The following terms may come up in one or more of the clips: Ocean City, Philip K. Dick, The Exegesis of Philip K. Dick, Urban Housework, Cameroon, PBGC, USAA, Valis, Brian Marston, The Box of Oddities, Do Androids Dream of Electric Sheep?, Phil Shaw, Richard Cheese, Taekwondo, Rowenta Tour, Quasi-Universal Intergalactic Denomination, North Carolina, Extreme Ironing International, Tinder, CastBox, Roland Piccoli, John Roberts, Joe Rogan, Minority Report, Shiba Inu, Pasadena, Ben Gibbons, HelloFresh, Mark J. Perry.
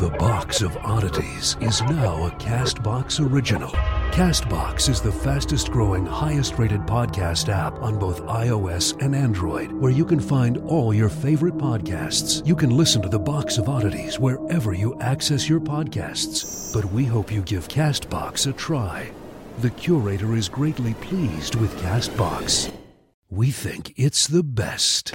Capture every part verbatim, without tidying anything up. The Box of Oddities is now a CastBox original. CastBox is the fastest-growing, highest-rated podcast app on both iOS and Android, where you can find all your favorite podcasts. You can listen to The Box of Oddities wherever you access your podcasts, but we hope you give CastBox a try. The curator is greatly pleased with CastBox. We think it's the best.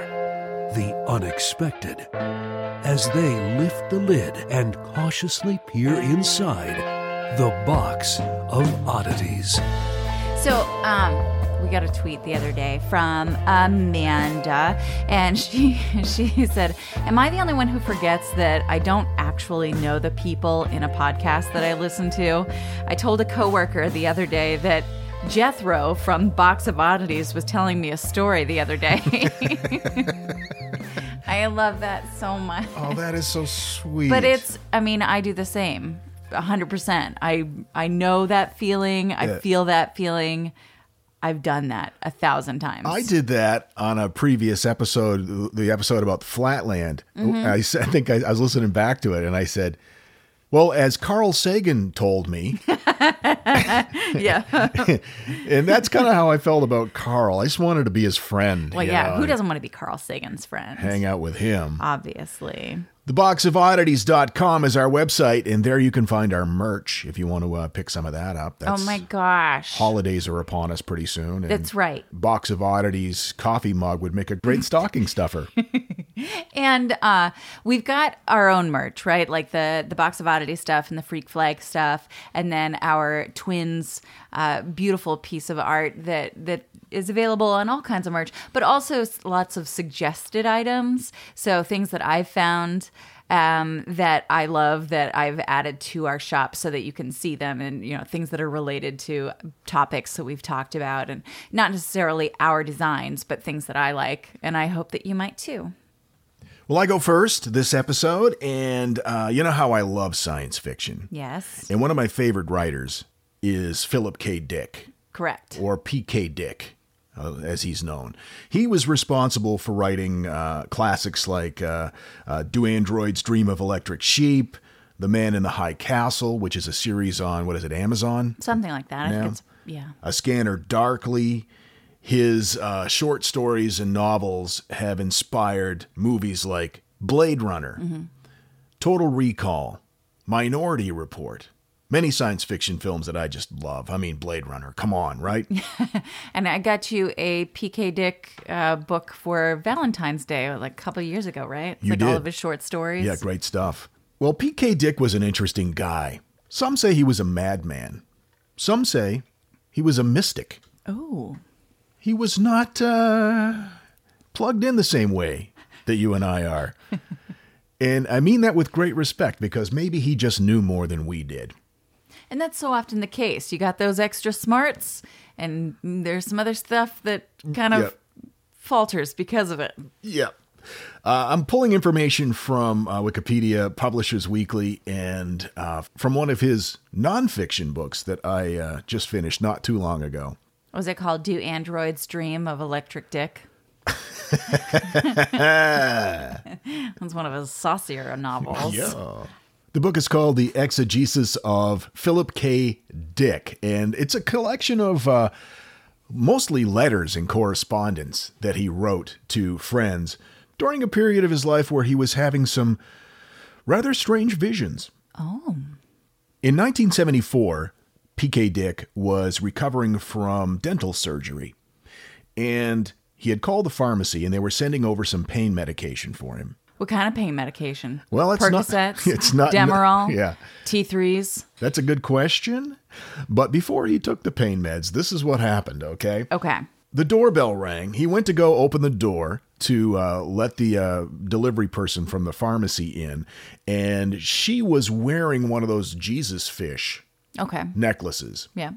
the unexpected, as they lift the lid and cautiously peer inside the Box of Oddities. So, um... we got a tweet the other day from Amanda, and she she said, "Am I the only one who forgets that I don't actually know the people in a podcast that I listen to? I told a coworker the other day that Jethro from Box of Oddities was telling me a story the other day." I love that so much. Oh, that is so sweet. But it's, I mean, I do the same, one hundred percent. I, I know that feeling. I yeah. feel that feeling. I've done that a thousand times. I did that on a previous episode, the episode about the Flatland. Mm-hmm. I, said, I think I, I was listening back to it, and I said, well, as Carl Sagan told me. Yeah. And that's kind of how I felt about Carl. I just wanted to be his friend. Well, yeah. Know? Who doesn't want to be Carl Sagan's friend? Hang out with him. Obviously. the box of oddities dot com is our website, and there you can find our merch if you want to uh, pick some of that up. That's, oh my gosh. Holidays are upon us pretty soon. And that's right. Box of Oddities coffee mug would make a great stocking stuffer. And uh, we've got our own merch, right? Like the, the Box of Oddities stuff and the Freak Flag stuff, and then our twins' uh, beautiful piece of art that that is available on all kinds of merch, but also lots of suggested items. So things that I've found um, that I love that I've added to our shop so that you can see them, and, you know, things that are related to topics that we've talked about, and not necessarily our designs, but things that I like. And I hope that you might too. Well, I go first this episode, and uh, you know how I love science fiction. Yes. And one of my favorite writers is Philip K. Dick. Correct. Or P K. Dick, Uh, as he's known. He was responsible for writing uh, classics like uh, uh, Do Androids Dream of Electric Sheep? The Man in the High Castle, which is a series on, what is it, Amazon? Something like that. I think it's, yeah. A Scanner Darkly. His uh, short stories and novels have inspired movies like Blade Runner, mm-hmm. Total Recall, Minority Report. Many science fiction films that I just love. I mean, Blade Runner. Come on, right? And I got you a P K. Dick uh, book for Valentine's Day like a couple of years ago, right? It's you like did. All of his short stories. Yeah, great stuff. Well, P K. Dick was an interesting guy. Some say he was a madman. Some say he was a mystic. Oh. He was not uh, plugged in the same way that you and I are. And I mean that with great respect, because maybe he just knew more than we did. And that's so often the case. You got those extra smarts, and there's some other stuff that kind of yep. falters because of it. Yeah. Uh, I'm pulling information from uh, Wikipedia, Publishers Weekly, and uh, from one of his nonfiction books that I uh, just finished not too long ago. What was it called? Do Androids Dream of Electric Dick? That's one of his saucier novels. Yeah. The book is called The Exegesis of Philip K. Dick, and it's a collection of uh, mostly letters and correspondence that he wrote to friends during a period of his life where he was having some rather strange visions. Oh. In nineteen seventy-four, P K Dick was recovering from dental surgery, and he had called the pharmacy, and they were sending over some pain medication for him. What kind of pain medication? Well, it's Percocets, not, it's not Demerol, no, yeah. T threes. That's a good question. But before he took the pain meds, this is what happened, okay? Okay. The doorbell rang. He went to go open the door to uh, let the uh, delivery person from the pharmacy in, and she was wearing one of those Jesus fish okay. necklaces. Yeah.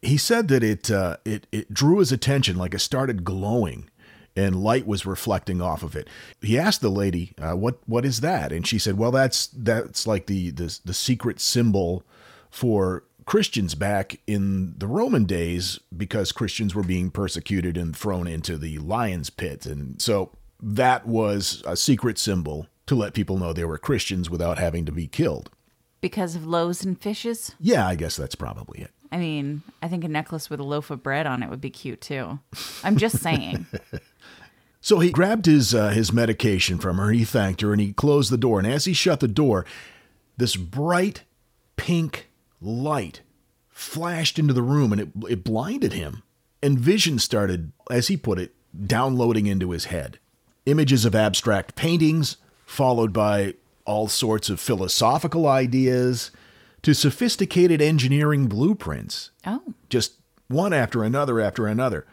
He said that it, uh, it it drew his attention, like it started glowing and light was reflecting off of it. He asked the lady, uh, what what is that? And she said, well, that's that's like the, the the secret symbol for Christians back in the Roman days, because Christians were being persecuted and thrown into the lion's pit. And so that was a secret symbol to let people know they were Christians without having to be killed. Because of loaves and fishes? Yeah, I guess that's probably it. I mean, I think a necklace with a loaf of bread on it would be cute, too. I'm just saying. So he grabbed his uh, his medication from her. He thanked her, and he closed the door. And as he shut the door, this bright pink light flashed into the room, and it, it blinded him. And vision started, as he put it, downloading into his head. Images of abstract paintings, followed by all sorts of philosophical ideas, to sophisticated engineering blueprints. Oh. Just one after another after another.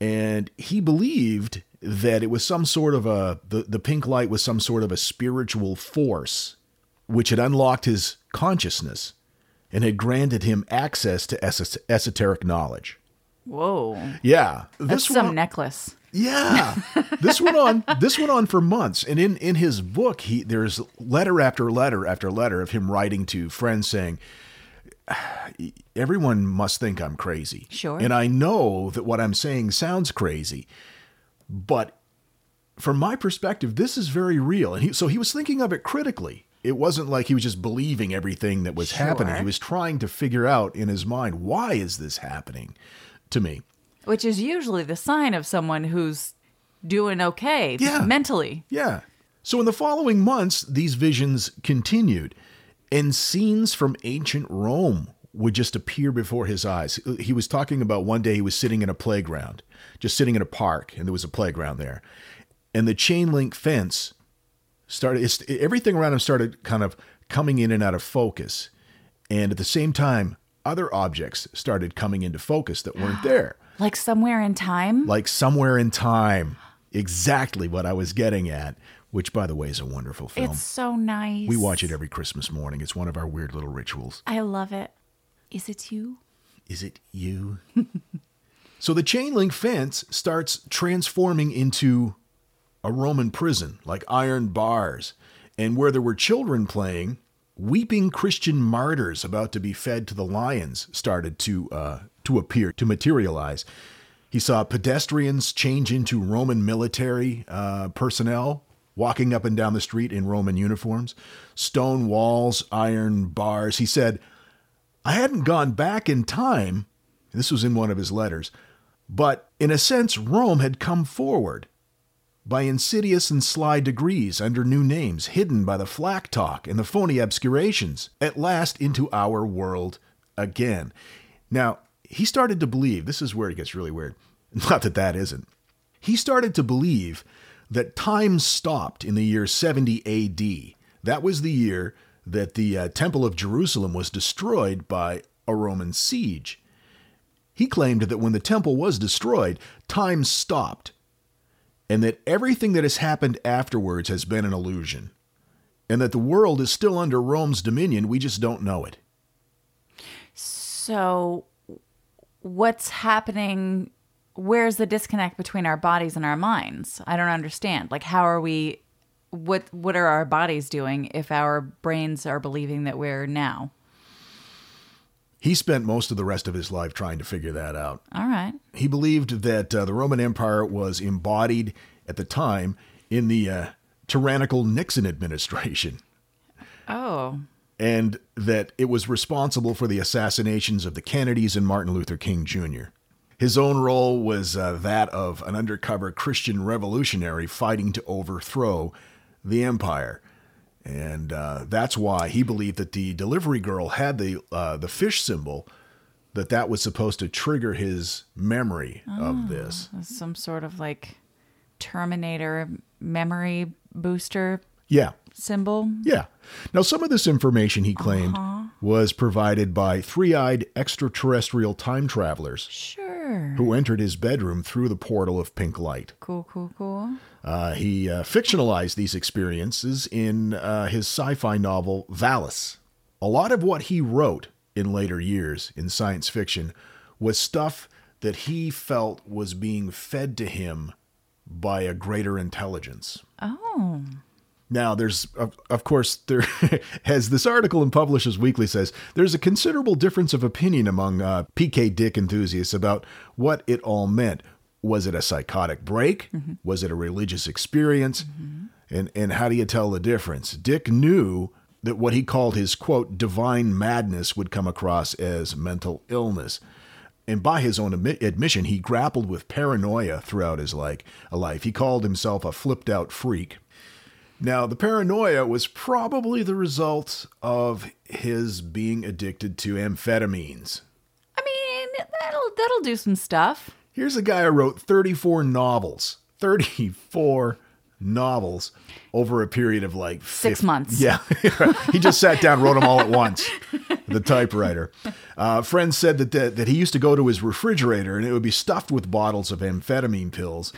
And he believed that it was some sort of a, the, the pink light was some sort of a spiritual force, which had unlocked his consciousness and had granted him access to es- esoteric knowledge. Whoa. Yeah. That's some one, necklace. Yeah. This went on, this went on for months. And in, in his book, he there's letter after letter after letter of him writing to friends saying, everyone must think I'm crazy. Sure. And I know that what I'm saying sounds crazy, but from my perspective, this is very real. And he, so he was thinking of it critically. It wasn't like he was just believing everything that was sure. happening. He was trying to figure out in his mind, why is this happening to me? Which is usually the sign of someone who's doing okay yeah. mentally. Yeah. So in the following months, these visions continued, and scenes from ancient Rome would just appear before his eyes. He was talking about one day he was sitting in a playground, just sitting in a park, and there was a playground there. And the chain link fence started, it's, everything around him started kind of coming in and out of focus. And at the same time, other objects started coming into focus that weren't there. Like somewhere in time? Like somewhere in time. Exactly what I was getting at, which, by the way, is a wonderful film. It's so nice. We watch it every Christmas morning. It's one of our weird little rituals. I love it. Is it you? Is it you? So the chain link fence starts transforming into a Roman prison, like iron bars. And where there were children playing, weeping Christian martyrs about to be fed to the lions started to uh, to appear, to materialize. He saw pedestrians change into Roman military uh, personnel, walking up and down the street in Roman uniforms, stone walls, iron bars. He said, I hadn't gone back in time. This was in one of his letters. But in a sense, Rome had come forward by insidious and sly degrees under new names, hidden by the flack talk and the phony obscurations, at last into our world again. Now, he started to believe, this is where it gets really weird. Not that that isn't. He started to believe that time stopped in the year seventy A D. That was the year that the uh, Temple of Jerusalem was destroyed by a Roman siege. He claimed that when the temple was destroyed, time stopped, and that everything that has happened afterwards has been an illusion, and that the world is still under Rome's dominion. We just don't know it. So what's happening? Where's the disconnect between our bodies and our minds? I don't understand. Like, how are we... What what are our bodies doing if our brains are believing that we're now? He spent most of the rest of his life trying to figure that out. All right. He believed that uh, the Roman Empire was embodied at the time in the uh, tyrannical Nixon administration. Oh. And that it was responsible for the assassinations of the Kennedys and Martin Luther King Junior His own role was uh, that of an undercover Christian revolutionary fighting to overthrow the empire. And uh, that's why he believed that the delivery girl had the uh, the fish symbol, that that was supposed to trigger his memory oh, of this. Some sort of like Terminator memory booster yeah. symbol. Yeah. Now, some of this information, he claimed, uh-huh. was provided by three-eyed extraterrestrial time travelers. Sure. Who entered his bedroom through the portal of pink light. Cool, cool, cool. Uh, he uh, fictionalized these experiences in uh, his sci-fi novel, Valis. A lot of what he wrote in later years in science fiction was stuff that he felt was being fed to him by a greater intelligence. Oh. Now, there's, of, of course, there, as this article in Publishers Weekly says, there's a considerable difference of opinion among uh, P K Dick enthusiasts about what it all meant. Was it a psychotic break? Mm-hmm. Was it a religious experience? Mm-hmm. And and how do you tell the difference? Dick knew that what he called his, quote, divine madness would come across as mental illness. And by his own admi- admission, he grappled with paranoia throughout his like, a life. He called himself a flipped out freak. Now, the paranoia was probably the result of his being addicted to amphetamines. I mean, that'll that'll do some stuff. Here's a guy who wrote thirty-four novels. thirty-four novels over a period of like... fifty, six months. Yeah. He just sat down, wrote them all at once. The typewriter. Uh, friends said that, that that he used to go to his refrigerator and it would be stuffed with bottles of amphetamine pills,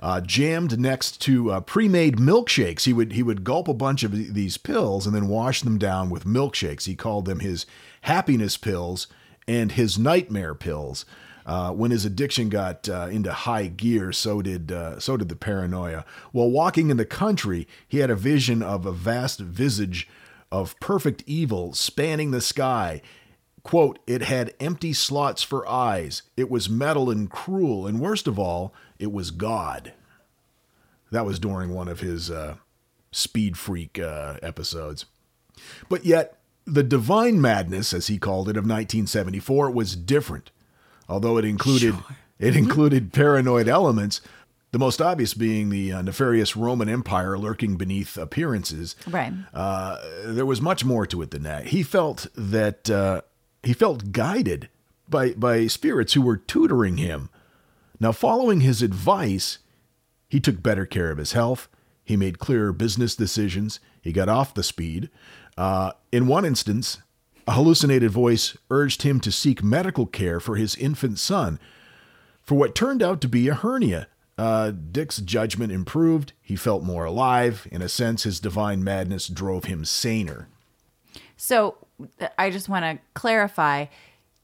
uh, jammed next to uh, pre-made milkshakes. He would, he would gulp a bunch of these pills and then wash them down with milkshakes. He called them his happiness pills and his nightmare pills. Uh, when his addiction got uh, into high gear, so did uh, so did the paranoia. While walking in the country, he had a vision of a vast visage of perfect evil spanning the sky. Quote, it had empty slots for eyes. It was metal and cruel. And worst of all, it was God. That was during one of his uh, Speed Freak uh, episodes. But yet, the divine madness, as he called it, of nineteen seventy-four was different. Although it included sure. it included paranoid elements, the most obvious being the uh, nefarious Roman Empire lurking beneath appearances. Right. Uh, there was much more to it than that. He felt that uh, he felt guided by by spirits who were tutoring him. Now, following his advice, he took better care of his health. He made clearer business decisions. He got off the speed. Uh, in one instance, a hallucinated voice urged him to seek medical care for his infant son for what turned out to be a hernia. Uh, Dick's judgment improved. He felt more alive. In a sense, his divine madness drove him saner. So I just want to clarify.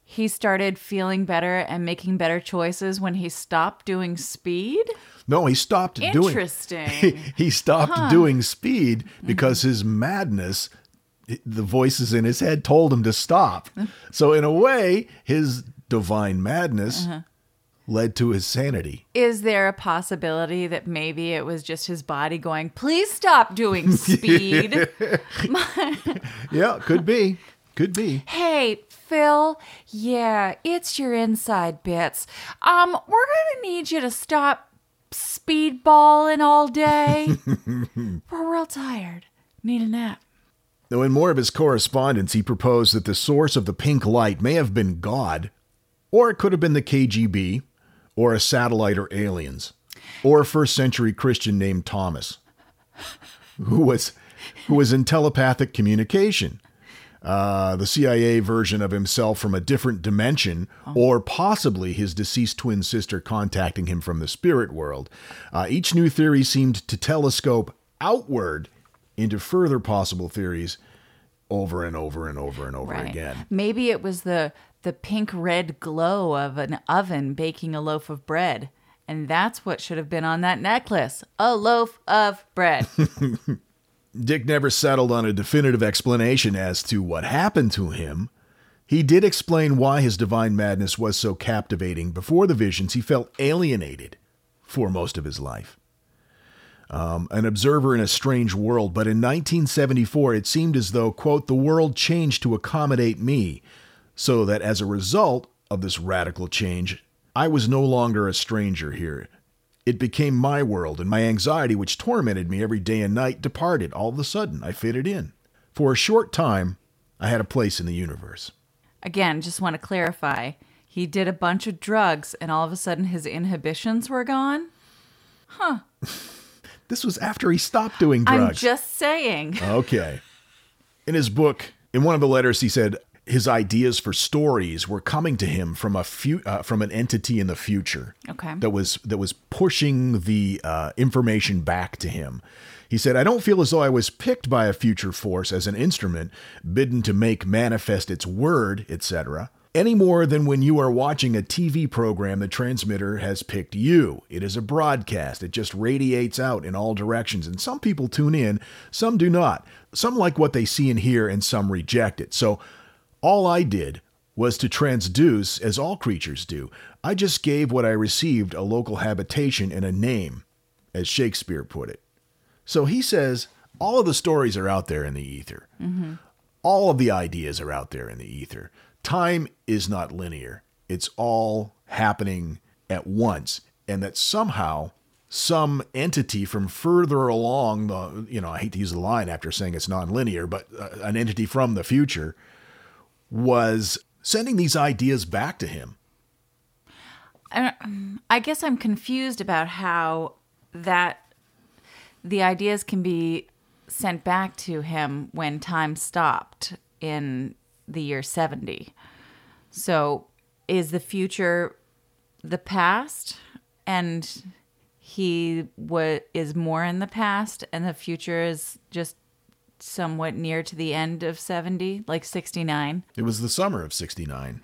He started feeling better and making better choices when he stopped doing speed? No, he stopped doing... Interesting. He, he stopped huh. doing speed because mm-hmm. his madness... The voices in his head told him to stop. So in a way, his divine madness uh-huh. led to his sanity. Is there a possibility that maybe it was just his body going, please stop doing speed? Yeah, could be. Could be. Hey, Phil. Yeah, it's your inside bits. Um, we're going to need you to stop speedballing all day. We're real tired. Need a nap. Though in more of his correspondence, he proposed that the source of the pink light may have been God, or it could have been the K G B, or a satellite or aliens, or a first century Christian named Thomas, who was who was in telepathic communication, uh, the C I A version of himself from a different dimension, or possibly his deceased twin sister contacting him from the spirit world. Uh, each new theory seemed to telescope outward into further possible theories over and over and over and over right. again. Maybe it was the the pink-red glow of an oven baking a loaf of bread, and that's what should have been on that necklace, a loaf of bread. Dick never settled on a definitive explanation as to what happened to him. He did explain why his divine madness was so captivating. Before the visions, he felt alienated for most of his life. Um, an observer in a strange world, but in nineteen seventy-four, it seemed as though, quote, the world changed to accommodate me, so that as a result of this radical change, I was no longer a stranger here. It became my world, and my anxiety, which tormented me every day and night, departed. All of a sudden, I fitted in. For a short time, I had a place in the universe. Again, just want to clarify, he did a bunch of drugs, and all of a sudden his inhibitions were gone? Huh. This was after he stopped doing drugs. I'm just saying. Okay. In his book, in one of the letters, he said his ideas for stories were coming to him from a few, uh, from an entity in the future. Okay. That was that was pushing the uh, information back to him. He said, I don't feel as though I was picked by a future force as an instrument, bidden to make manifest its word, et cetera, any more than when you are watching a T V program, the transmitter has picked you. It is a broadcast. It just radiates out in all directions. And some people tune in, some do not. Some like what they see and hear, and some reject it. So all I did was to transduce, as all creatures do. I just gave what I received a local habitation and a name, as Shakespeare put it. So he says all of the stories are out there in the ether. Mm-hmm. All of the ideas are out there in the ether. Time is not linear. It's all happening at once. And that somehow some entity from further along the, you know, I hate to use the line after saying it's non-linear, but uh, an entity from the future was sending these ideas back to him. I, I guess I'm confused about how that the ideas can be sent back to him when time stopped in the year seventy. So is the future the past, and he wa- is more in the past, and the future is just somewhat near to the end of seventy, like sixty-nine? It was the summer of sixty-nine.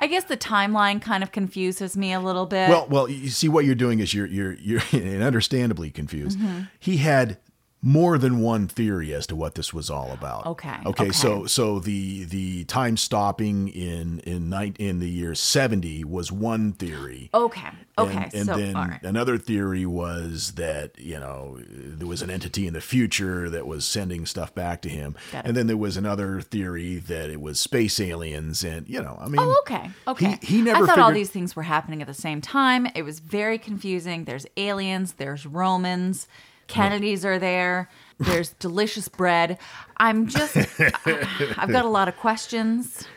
I guess the timeline kind of confuses me a little bit. Well, well, you see what you're doing is you're you're you're understandably confused. Mm-hmm. He had more than one theory as to what this was all about. Okay. Okay. okay. So so the the time stopping in in night in the year seventy was one theory. Okay. Okay. And, and so, then all right. Another theory was that, you know, there was an entity in the future that was sending stuff back to him. And then there was another theory that it was space aliens, and you know, I mean, oh, okay. Okay. He, he never I thought figured... all these things were happening at the same time. It was very confusing. There's aliens, there's Romans. Kennedys are there. There's delicious bread. I'm just, I've got a lot of questions.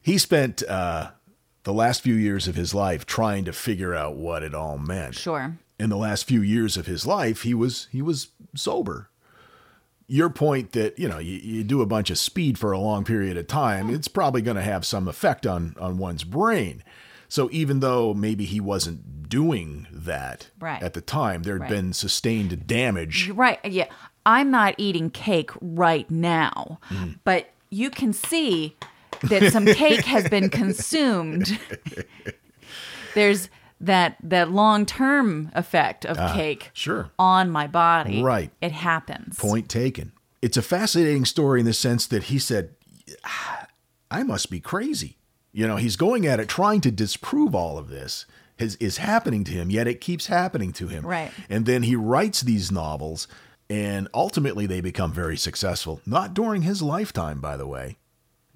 He spent uh, the last few years of his life trying to figure out what it all meant. Sure. In the last few years of his life, he was he was sober. Your point that, you know, you, you do a bunch of speed for a long period of time, it's probably going to have some effect on on one's brain. So even though maybe he wasn't doing that right. at the time, there had right. been sustained damage. Right. Yeah. I'm not eating cake right now, mm. but you can see that some cake has been consumed. There's that that long-term effect of uh, cake sure. on my body. Right. It happens. Point taken. It's a fascinating story in the sense that he said, I must be crazy. You know, he's going at it, trying to disprove all of this is, is happening to him, yet it keeps happening to him. Right. And then he writes these novels, and ultimately they become very successful. Not during his lifetime, by the way.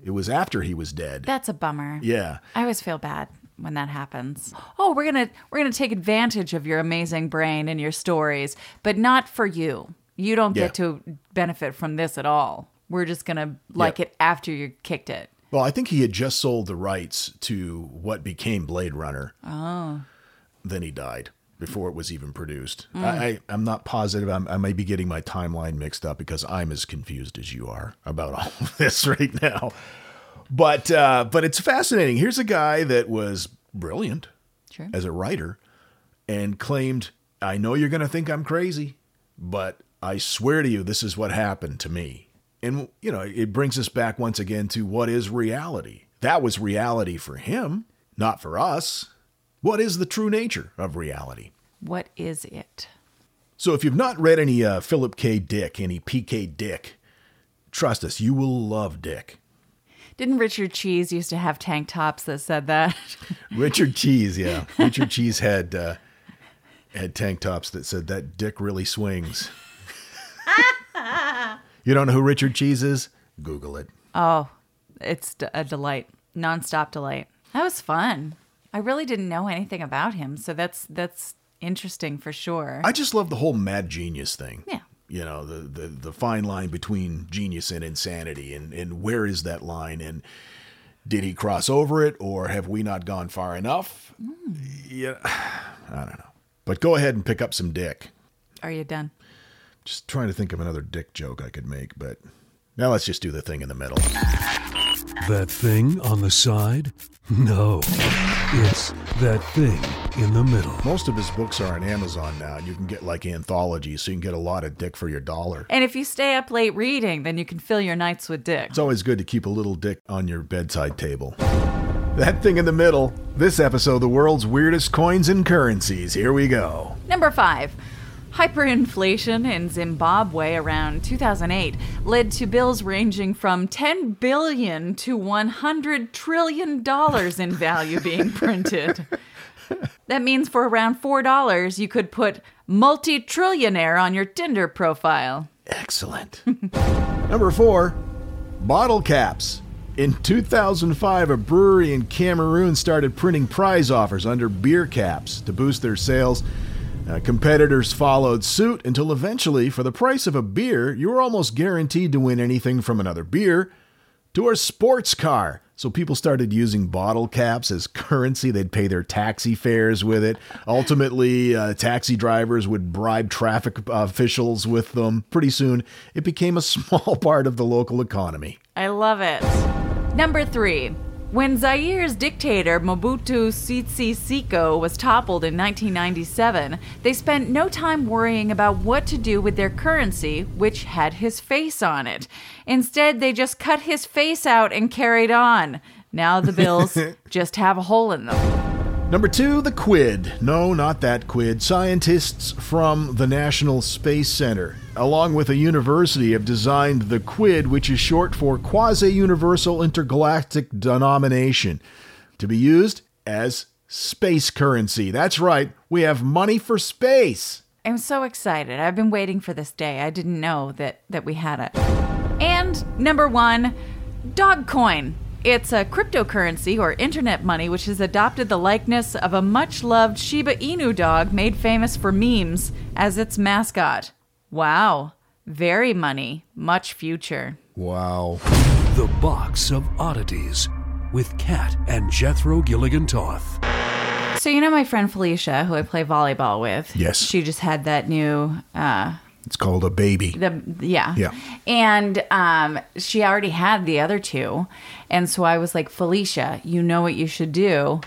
It was after he was dead. That's a bummer. Yeah. I always feel bad when that happens. Oh, we're gonna we're gonna take advantage of your amazing brain and your stories, but not for you. You don't yeah. get to benefit from this at all. We're just gonna like yep. it after you kicked it. Well, I think he had just sold the rights to what became Blade Runner. Oh. Then he died before it was even produced. Mm. I, I, I'm not positive. I'm, I may be getting my timeline mixed up because I'm as confused as you are about all of this right now. But uh, but it's fascinating. Here's a guy that was brilliant sure. as a writer and claimed, I know you're going to think I'm crazy, but I swear to you, this is what happened to me. And, you know, it brings us back once again to what is reality? That was reality for him, not for us. What is the true nature of reality? What is it? So if you've not read any uh, Philip K. Dick, any P K Dick, Trust us, you will love Dick. Didn't Richard Cheese used to have tank tops that said that? Richard Cheese, yeah. Richard Cheese had uh, had tank tops that said that dick really swings. You don't know who Richard Cheese is? Google it. Oh, it's a delight. Nonstop delight. That was fun. I really didn't know anything about him, so that's that's interesting for sure. I just love the whole mad genius thing. Yeah. You know, the, the, the fine line between genius and insanity, and, and where is that line, and did he cross over it, or have we not gone far enough? Mm. Yeah, I don't know. But go ahead and pick up some dick. Are you done? Just trying to think of another dick joke I could make, but now let's just do the thing in the middle. That thing on the side? No. It's that thing in the middle. Most of his books are on Amazon now, and you can get like anthologies, so you can get a lot of dick for your dollar. And if you stay up late reading, then you can fill your nights with dick. It's always good to keep a little dick on your bedside table. That thing in the middle. This episode, the world's weirdest coins and currencies. Here we go. Number five. Hyperinflation in Zimbabwe around two thousand eight led to bills ranging from ten billion dollars to one hundred trillion dollars in value being printed. That means for around four dollars, you could put multi-trillionaire on your Tinder profile. Excellent. Number four, bottle caps. In two thousand five, a brewery in Cameroon started printing prize offers under beer caps to boost their sales. Uh, competitors followed suit until eventually, for the price of a beer, you were almost guaranteed to win anything from another beer to a sports car. So people started using bottle caps as currency. They'd pay their taxi fares with it. Ultimately, uh, taxi drivers would bribe traffic officials with them. Pretty soon, it became a small part of the local economy. I love it. Number three. When Zaire's dictator Mobutu Sese Seko was toppled in nineteen ninety-seven, they spent no time worrying about what to do with their currency, which had his face on it. Instead, they just cut his face out and carried on. Now the bills just have a hole in them. Number two, the quid. No, not that quid. Scientists from the National Space Center, along with a university, have designed the quid, which is short for Quasi-Universal Intergalactic Denomination, to be used as space currency. That's right. We have money for space. I'm so excited. I've been waiting for this day. I didn't know that, that we had it. And number one, dog coin. It's a cryptocurrency or internet money which has adopted the likeness of a much-loved Shiba Inu dog made famous for memes as its mascot. Wow. Very money. Much future. Wow. The Box of Oddities with Kat and Jethro Gilligan-Toth. So you know my friend Felicia, who I play volleyball with? Yes. She just had that new... Uh, it's called a baby. The, yeah. Yeah. And um, she already had the other two. And so I was like, Felicia, you know what you should do?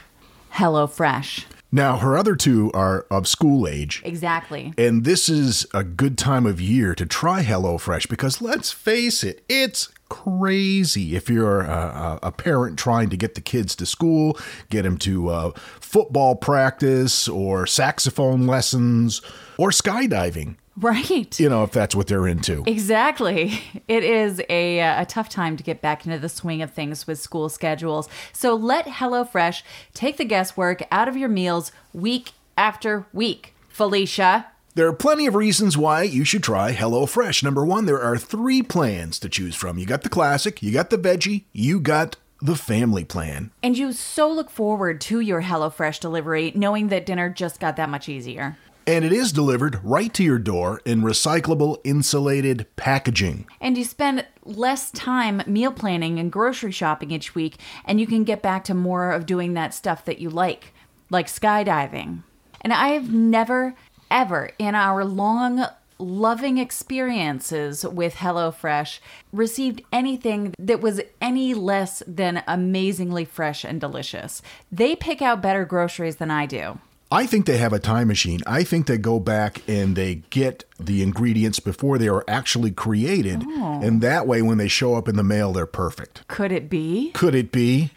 HelloFresh. Now, her other two are of school age. Exactly. And this is a good time of year to try HelloFresh because let's face it, it's crazy if you're a, a parent trying to get the kids to school, get them to uh, football practice or saxophone lessons or skydiving. Right. You know, if that's what they're into. Exactly. It is a, a tough time to get back into the swing of things with school schedules. So let HelloFresh take the guesswork out of your meals week after week. Felicia. There are plenty of reasons why you should try HelloFresh. Number one, there are three plans to choose from. You got the classic, you got the veggie, you got the family plan. And you so look forward to your HelloFresh delivery knowing that dinner just got that much easier. And it is delivered right to your door in recyclable, insulated packaging. And you spend less time meal planning and grocery shopping each week, and you can get back to more of doing that stuff that you like, like skydiving. And I have never, ever, in our long, loving experiences with HelloFresh, received anything that was any less than amazingly fresh and delicious. They pick out better groceries than I do. I think they have a time machine. I think they go back and they get the ingredients before they are actually created. Oh. And that way, when they show up in the mail, they're perfect. Could it be? Could it be?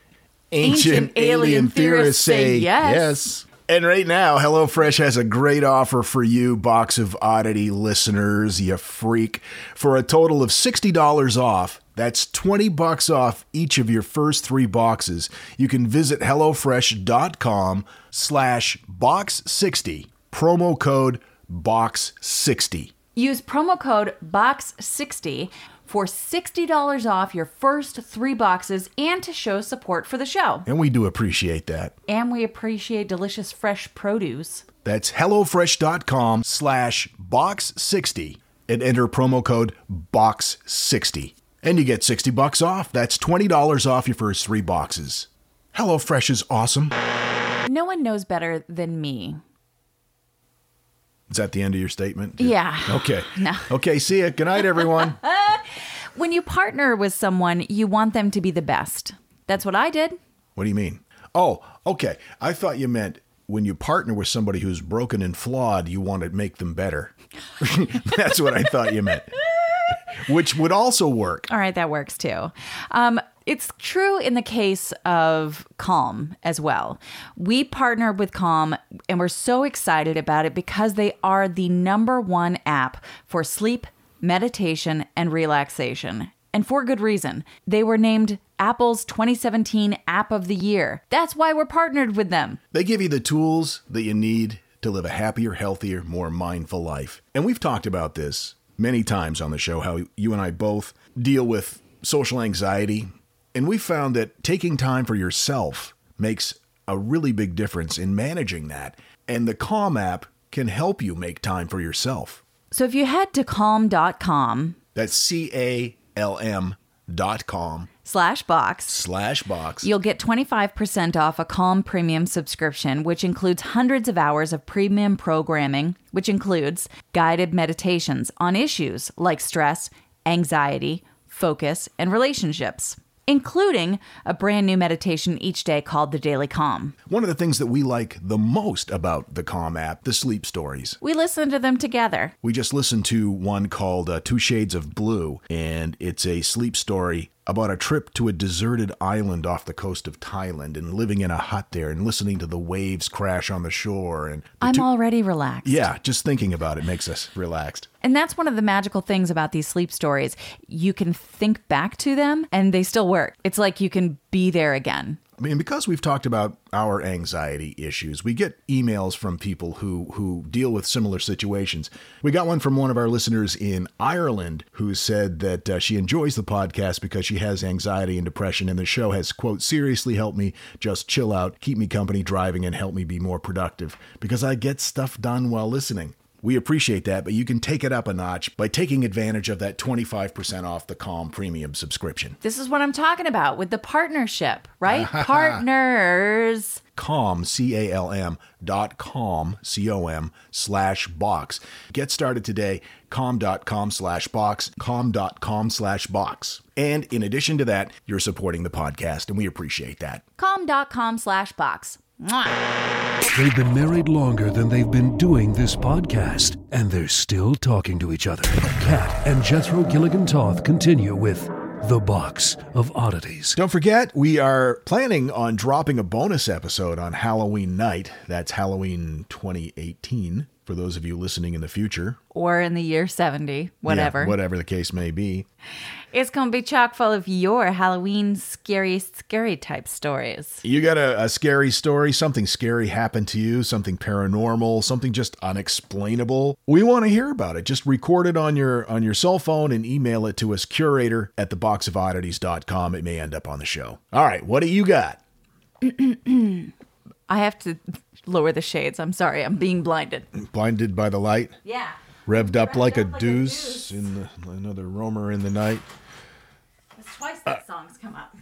Ancient, Ancient alien, alien theorists, theorists say yes. yes. And right now, HelloFresh has a great offer for you, Box of Oddity listeners, you freak. For a total of sixty dollars off, that's twenty bucks off each of your first three boxes. You can visit HelloFresh.com slash box sixty, promo code box sixty. Use promo code box sixty for sixty dollars off your first three boxes and to show support for the show. And we do appreciate that. And we appreciate delicious fresh produce. That's HelloFresh.com slash box sixty and enter promo code box sixty. And you get sixty bucks off. That's twenty dollars off your first three boxes. HelloFresh is awesome. No one knows better than me. Is that the end of your statement? Yeah. Okay. No. Okay, see ya. Good night, everyone. When you partner with someone, you want them to be the best. That's what I did. What do you mean? Oh, okay. I thought you meant when you partner with somebody who's broken and flawed, you want to make them better. That's what I thought you meant. Which would also work. All right, that works too. Um, it's true in the case of Calm as well. We partnered with Calm and we're so excited about it because they are the number one app for sleep, meditation, and relaxation. And for good reason. They were named Apple's twenty seventeen App of the Year. That's why we're partnered with them. They give you the tools that you need to live a happier, healthier, more mindful life. And we've talked about this many times on the show, how you and I both deal with social anxiety. And we found that taking time for yourself makes a really big difference in managing that. And the Calm app can help you make time for yourself. So if you head to calm dot com. That's C A L M dot com. Slash box. Slash box. You'll get twenty-five percent off a Calm Premium subscription, which includes hundreds of hours of premium programming, which includes guided meditations on issues like stress, anxiety, focus, and relationships, including a brand new meditation each day called the Daily Calm. One of the things that we like the most about the Calm app, the sleep stories. We listen to them together. We just listened to one called uh, Two Shades of Blue, and it's a sleep story about a trip to a deserted island off the coast of Thailand and living in a hut there and listening to the waves crash on the shore. And the I'm two- already relaxed. Yeah, just thinking about it makes us relaxed. And that's one of the magical things about these sleep stories. You can think back to them and they still work. It's like you can be there again. I mean, because we've talked about our anxiety issues, we get emails from people who, who deal with similar situations. We got one from one of our listeners in Ireland who said that uh, she enjoys the podcast because she has anxiety and depression, and the show has, quote, seriously helped me just chill out, keep me company driving, and help me be more productive because I get stuff done while listening. We appreciate that, but you can take it up a notch by taking advantage of that twenty-five percent off the Calm Premium subscription. This is what I'm talking about with the partnership, right? Partners. Calm, C A L M, dot com, C O M, slash box. Get started today, calm dot com slash box, calm dot com slash box. And in addition to that, you're supporting the podcast, and we appreciate that. Calm dot com slash box. They've been married longer than they've been doing this podcast, and they're still talking to each other. Kat and Jethro Gilligan-Toth continue with The Box of Oddities. Don't forget, we are planning on dropping a bonus episode on Halloween night. That's Halloween twenty eighteen, for those of you listening in the future. Or in the year seventy, whatever. Yeah, whatever the case may be. It's going to be chock full of your Halloween scary, scary type stories. You got a, a scary story, something scary happened to you, something paranormal, something just unexplainable. We want to hear about it. Just record it on your on your cell phone and email it to us, curator at the box of oddities dot com. It may end up on the show. All right, what do you got? I have to lower the shades. I'm sorry. I'm being blinded. Blinded by the light? Yeah. Revved up Revved like, up a, like deuce a deuce in the, another roamer in the night. It's twice that uh, song's come up.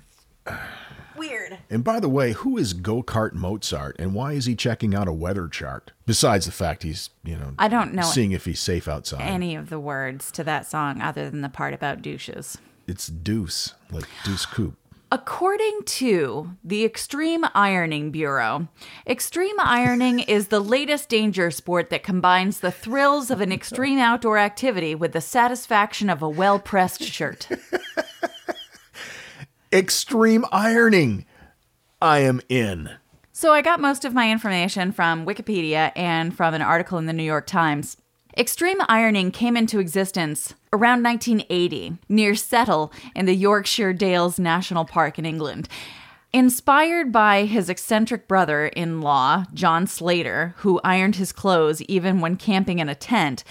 Weird. And by the way, who is Go-Kart Mozart, and why is he checking out a weather chart? Besides the fact he's, you know, I don't know seeing if he's safe outside. Any of the words to that song other than the part about douches. It's deuce, like deuce coupe. According to the Extreme Ironing Bureau, extreme ironing is the latest danger sport that combines the thrills of an extreme outdoor activity with the satisfaction of a well-pressed shirt. Extreme ironing. I am in. So I got most of my information from Wikipedia and from an article in the New York Times. Extreme ironing came into existence around nineteen eighty near Settle in the Yorkshire Dales National Park in England. Inspired by his eccentric brother-in-law, John Slater, who ironed his clothes even when camping in a tent,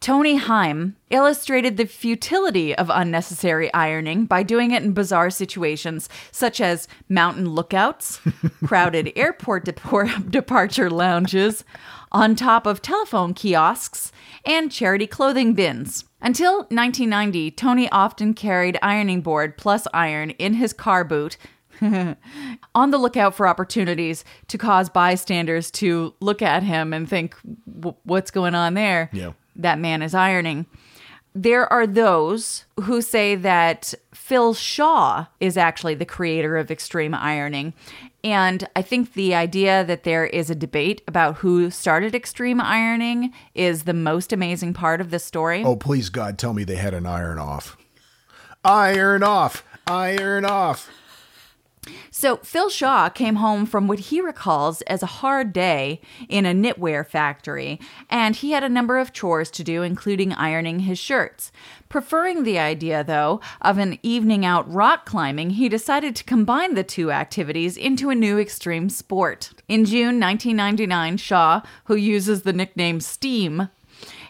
Tony Heim illustrated the futility of unnecessary ironing by doing it in bizarre situations such as mountain lookouts, crowded airport de- departure lounges, on top of telephone kiosks, and charity clothing bins. Until nineteen ninety, Tony often carried ironing board plus iron in his car boot, on the lookout for opportunities to cause bystanders to look at him and think, what's going on there? Yeah. That man is ironing. There are those who say that Phil Shaw is actually the creator of extreme ironing. And I think the idea that there is a debate about who started extreme ironing is the most amazing part of this story. Oh, please, God, tell me they had an iron off. Iron off. Iron off. So Phil Shaw came home from what he recalls as a hard day in a knitwear factory, and he had a number of chores to do, including ironing his shirts. Preferring the idea, though, of an evening out rock climbing, he decided to combine the two activities into a new extreme sport. In June nineteen ninety-nine, Shaw, who uses the nickname Steam,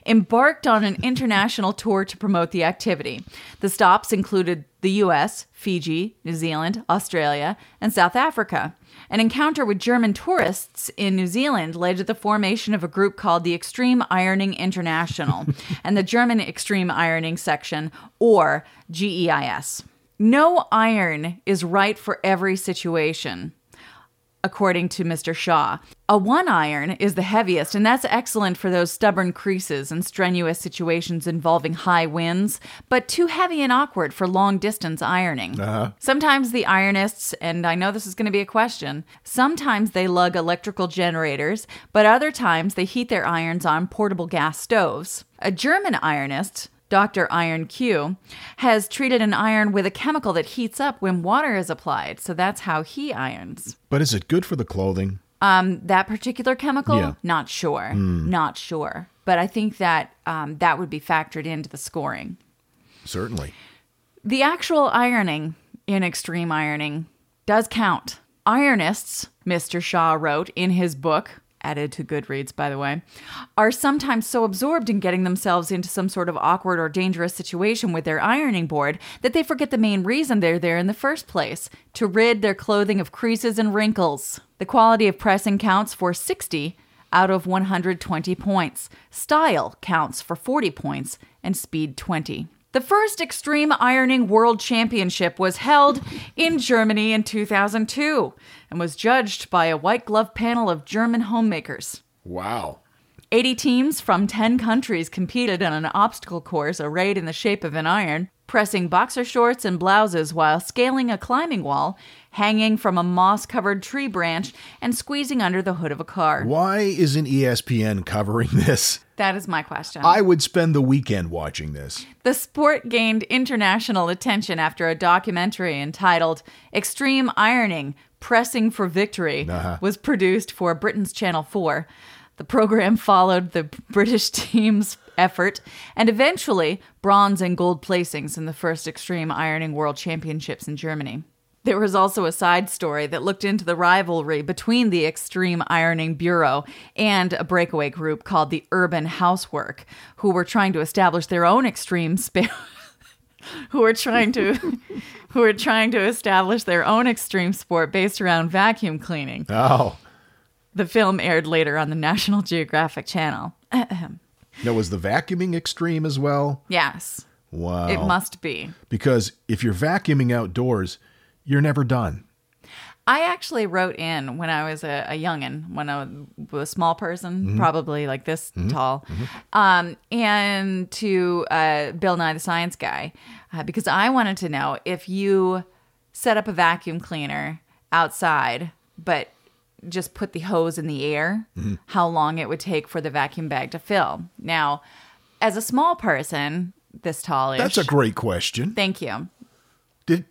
embarked on an international tour to promote the activity. The stops included the U S, Fiji, New Zealand, Australia, and South Africa. An encounter with German tourists in New Zealand led to the formation of a group called the Extreme Ironing International and the German Extreme Ironing Section, or G E I S. No iron is right for every situation, according to Mister Shaw. A one iron is the heaviest, and that's excellent for those stubborn creases and strenuous situations involving high winds, but too heavy and awkward for long-distance ironing. Uh-huh. Sometimes the ironists, and I know this is going to be a question, sometimes they lug electrical generators, but other times they heat their irons on portable gas stoves. A German ironist, Doctor Iron Q, has treated an iron with a chemical that heats up when water is applied, so that's how he irons. But is it good for the clothing? Um, that particular chemical? Yeah. Not sure. Mm. Not sure. But I think that um, that would be factored into the scoring. Certainly. The actual ironing in extreme ironing does count. Ironists, Mister Shaw wrote in his book, added to Goodreads, by the way, are sometimes so absorbed in getting themselves into some sort of awkward or dangerous situation with their ironing board that they forget the main reason they're there in the first place, to rid their clothing of creases and wrinkles. The quality of pressing counts for sixty out of one hundred twenty points. Style counts for forty points and speed twenty. The first Extreme Ironing World Championship was held in Germany in two thousand two and was judged by a white glove panel of German homemakers. Wow. eighty teams from ten countries competed in an obstacle course arrayed in the shape of an iron, pressing boxer shorts and blouses while scaling a climbing wall, hanging from a moss-covered tree branch, and squeezing under the hood of a car. Why isn't E S P N covering this? That is my question. I would spend the weekend watching this. The sport gained international attention after a documentary entitled Extreme Ironing, Pressing for Victory, uh-huh. was produced for Britain's Channel four. The program followed the British team's effort and eventually bronze and gold placings in the first Extreme Ironing World Championships in Germany. There was also a side story that looked into the rivalry between the Extreme Ironing Bureau and a breakaway group called the Urban Housework, who were trying to establish their own extreme spa- who were trying to who were trying to establish their own extreme sport based around vacuum cleaning. Oh. The film aired later on the National Geographic Channel. Now, was the vacuuming extreme as well? Yes. Wow. It must be. Because if you're vacuuming outdoors, you're never done. I actually wrote in when I was a, a youngin', when I was a small person, mm-hmm. probably like this mm-hmm. tall, mm-hmm. Um, and to uh, Bill Nye the Science Guy, uh, because I wanted to know if you set up a vacuum cleaner outside, but just put the hose in the air, mm-hmm. how long it would take for the vacuum bag to fill. Now, as a small person, this tallish. That's a great question. Thank you. Did...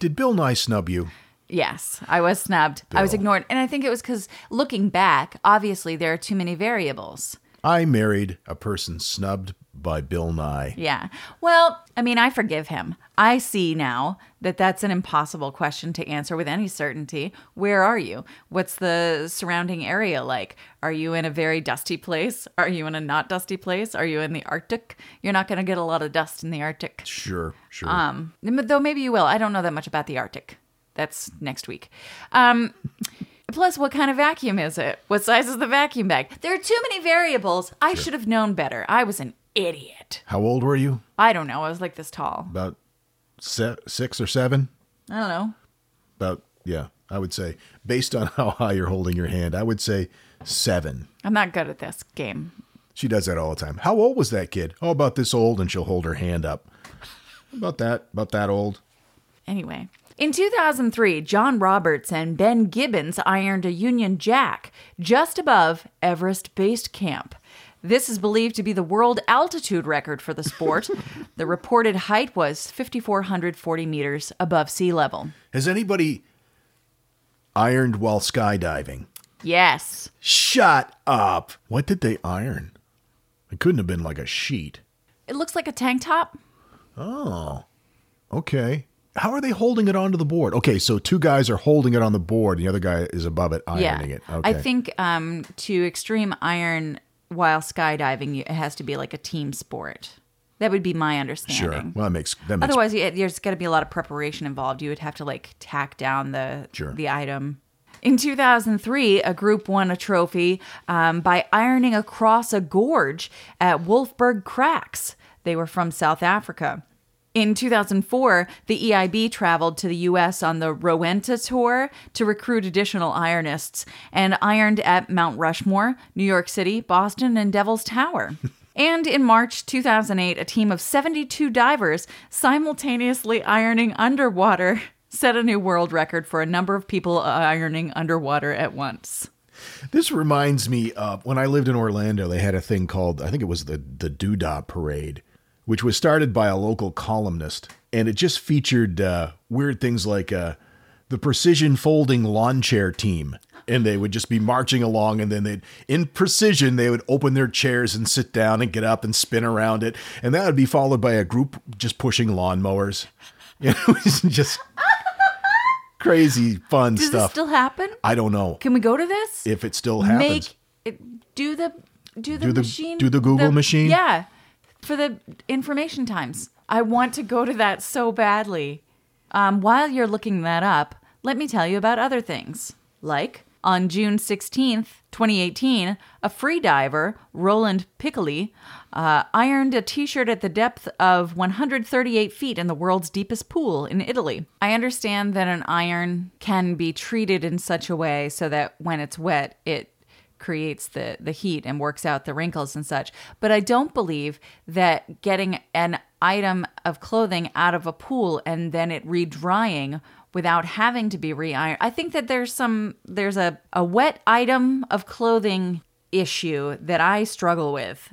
Did Bill Nye snub you? Yes, I was snubbed. Bill. I was ignored. And I think it was because looking back, obviously there are too many variables. I married a person snubbed by Bill Nye. Yeah. Well, I mean, I forgive him. I see now that that's an impossible question to answer with any certainty. Where are you? What's the surrounding area like? Are you in a very dusty place? Are you in a not dusty place? Are you in the Arctic? You're not going to get a lot of dust in the Arctic. Sure, sure. Um, though maybe you will. I don't know that much about the Arctic. That's next week. Um, plus, what kind of vacuum is it? What size is the vacuum bag? There are too many variables. I sure. should have known better. I was an idiot. How old were you? I don't know. I was like this tall. About se- six or seven? I don't know. About, yeah, I would say, based on how high you're holding your hand, I would say seven. I'm not good at this game. She does that all the time. How old was that kid? Oh, about this old, and she'll hold her hand up. About that, about that old. Anyway. In two thousand three, John Roberts and Ben Gibbons ironed a Union Jack just above Everest Base Camp. This is believed to be the world altitude record for the sport. The reported height was five thousand four hundred forty meters above sea level. Has anybody ironed while skydiving? Yes. Shut up. What did they iron? It couldn't have been like a sheet. It looks like a tank top. Oh, okay. How are they holding it onto the board? Okay, so two guys are holding it on the board, and the other guy is above it, ironing yeah. it. Okay. I think um, to extreme iron while skydiving, it has to be like a team sport. That would be my understanding. Sure. Well, that makes that makes. Otherwise, you, there's got to be a lot of preparation involved. You would have to like tack down the sure. the item. In two thousand three, a group won a trophy um, by ironing across a gorge at Wolfberg Cracks. They were from South Africa. In two thousand four, the E I B traveled to the U S on the Rowenta Tour to recruit additional ironists and ironed at Mount Rushmore, New York City, Boston, and Devil's Tower. And in March two thousand eight, a team of seventy-two divers simultaneously ironing underwater set a new world record for a number of people ironing underwater at once. This reminds me of when I lived in Orlando, they had a thing called, I think it was the, the Doodah Parade, which was started by a local columnist, and it just featured uh, weird things like uh, the precision folding lawn chair team, and they would just be marching along, and then they'd, in precision, they would open their chairs and sit down and get up and spin around it, and that would be followed by a group just pushing lawnmowers. You know, it was just crazy fun Does stuff. Does it still happen? I don't know. Can we go to this? If it still happens, make it, do the do the do the machine, do the Google the, machine, yeah. For the information times. I want to go to that so badly. Um, while you're looking that up, let me tell you about other things. Like, on June sixteenth, twenty eighteen, a free diver, Roland Piccoli, uh, ironed a t-shirt at the depth of one hundred thirty-eight feet in the world's deepest pool in Italy. I understand that an iron can be treated in such a way so that when it's wet, it creates the, the heat and works out the wrinkles and such. But I don't believe that getting an item of clothing out of a pool and then it re-drying without having to be re-ironed. I think that there's some there's a, a wet item of clothing issue that I struggle with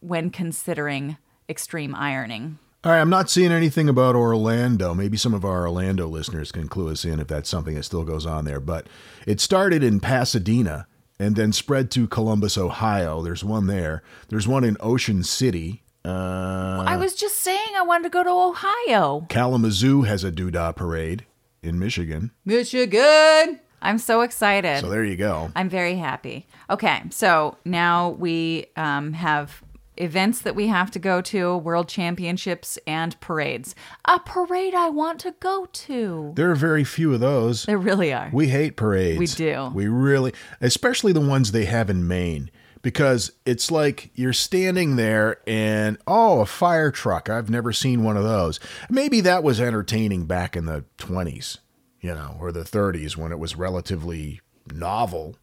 when considering extreme ironing. All right, I'm not seeing anything about Orlando. Maybe some of our Orlando listeners can clue us in if that's something that still goes on there. But it started in Pasadena and then spread to Columbus, Ohio. There's one there. There's one in Ocean City. Uh, I was just saying I wanted to go to Ohio. Kalamazoo has a Doodah Parade in Michigan. Michigan! I'm so excited. So there you go. I'm very happy. Okay, so now we um, have events that we have to go to, world championships, and parades. A parade I want to go to. There are very few of those. There really are. We hate parades. We do. We really, especially the ones they have in Maine, because it's like you're standing there and, oh, a fire truck. I've never seen one of those. Maybe that was entertaining back in the twenties, you know, or the thirties when it was relatively novel.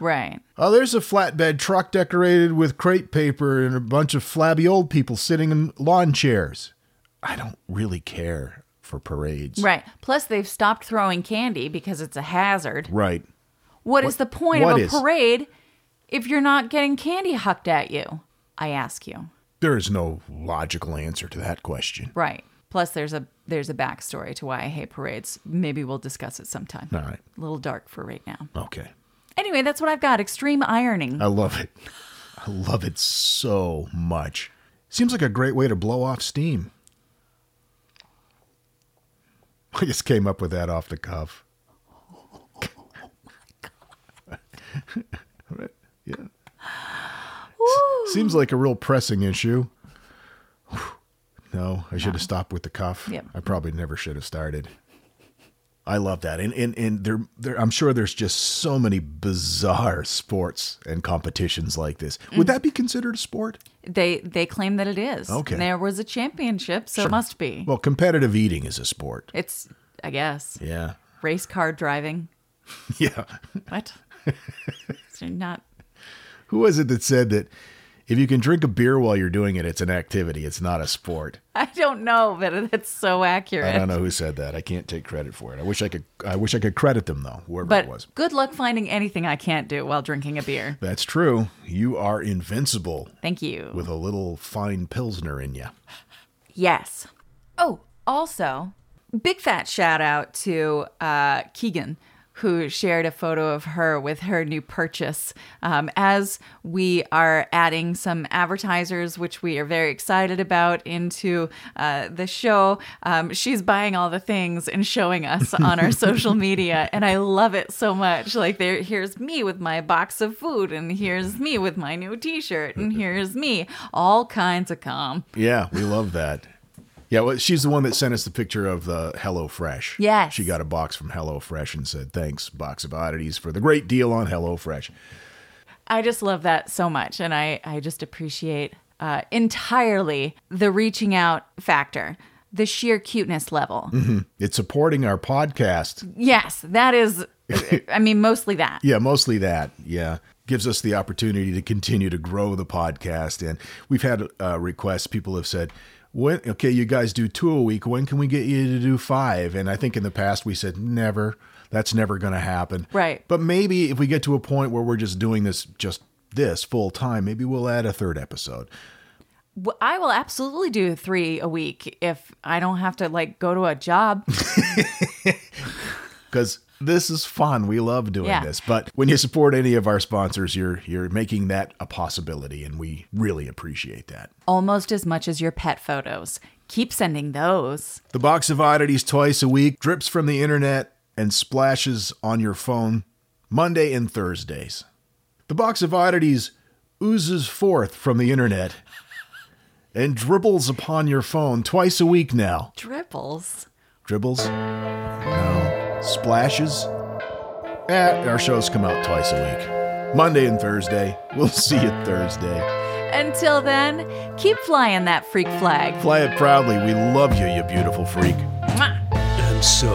Right. Oh, there's a flatbed truck decorated with crepe paper and a bunch of flabby old people sitting in lawn chairs. I don't really care for parades. Right. Plus, they've stopped throwing candy because it's a hazard. Right. What, what is the point of a is? parade if you're not getting candy hucked at you? I ask you. There is no logical answer to that question. Right. Plus, there's a there's a backstory to why I hate parades. Maybe we'll discuss it sometime. All right. A little dark for right now. Okay. Anyway, that's what I've got. Extreme ironing. I love it. I love it so much. Seems like a great way to blow off steam. I just came up with that off the cuff. Oh, my God. Right. Yeah. S- seems like a real pressing issue. No, I should no. have stopped with the cuff. Yep. I probably never should have started. I love that. And and, and there, there, I'm sure there's just so many bizarre sports and competitions like this. Would mm. that be considered a sport? They they claim that it is. Okay. And there was a championship, so sure. it must be. Well, competitive eating is a sport. It's, I guess. Yeah. Race car driving. Yeah. What? So not... Who was it that said that if you can drink a beer while you're doing it, it's an activity, it's not a sport? I don't know, but that's so accurate. I don't know who said that. I can't take credit for it. I wish I could I wish I could credit them though, whoever but it was. Good luck finding anything I can't do while drinking a beer. That's true. You are invincible. Thank you. With a little fine Pilsner in you. Yes. Oh, also, big fat shout out to uh, Keegan, who shared a photo of her with her new purchase. Um, as we are adding some advertisers, which we are very excited about, into uh, the show, um, she's buying all the things and showing us on our social media. And I love it so much. Like, there, here's me with my box of food, and here's me with my new T-shirt, and here's me. All kinds of calm. Yeah, we love that. Yeah, well, she's the one that sent us the picture of the HelloFresh. Yes. She got a box from HelloFresh and said, thanks, Box of Oddities, for the great deal on HelloFresh. I just love that so much, and I, I just appreciate uh, entirely the reaching out factor, the sheer cuteness level. Mm-hmm. It's supporting our podcast. Yes, that is, I mean, mostly that. Yeah, mostly that, yeah. Gives us the opportunity to continue to grow the podcast, and we've had uh, requests, people have said, When, okay, you guys do two a week. When can we get you to do five? And I think in the past we said, never. That's never going to happen. Right. But maybe if we get to a point where we're just doing this, just this full time, maybe we'll add a third episode. Well, I will absolutely do three a week if I don't have to like go to a job. Because this is fun. We love doing yeah. this. But when you support any of our sponsors, you're you're making that a possibility. And we really appreciate that. Almost as much as your pet photos. Keep sending those. The Box of Oddities twice a week drips from the internet and splashes on your phone Monday and Thursdays. The Box of Oddities oozes forth from the internet and dribbles upon your phone twice a week now. Dribbles? Dribbles? No. Splashes? Eh, our shows come out twice a week. Monday and Thursday. We'll see you Thursday. Until then, keep flying that freak flag. Fly it proudly. We love you, you beautiful freak. And so,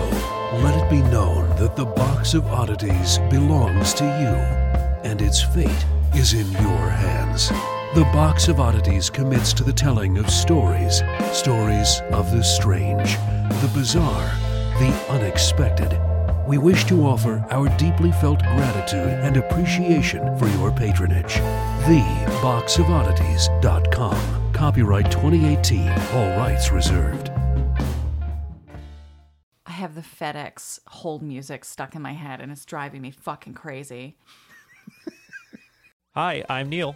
let it be known that the Box of Oddities belongs to you, and its fate is in your hands. The Box of Oddities commits to the telling of stories, stories of the strange, the bizarre, the unexpected. We wish to offer our deeply felt gratitude and appreciation for your patronage. the box of oddities dot com. Copyright twenty eighteen. All rights reserved. I have the FedEx hold music stuck in my head, and it's driving me fucking crazy. Hi, I'm Neil.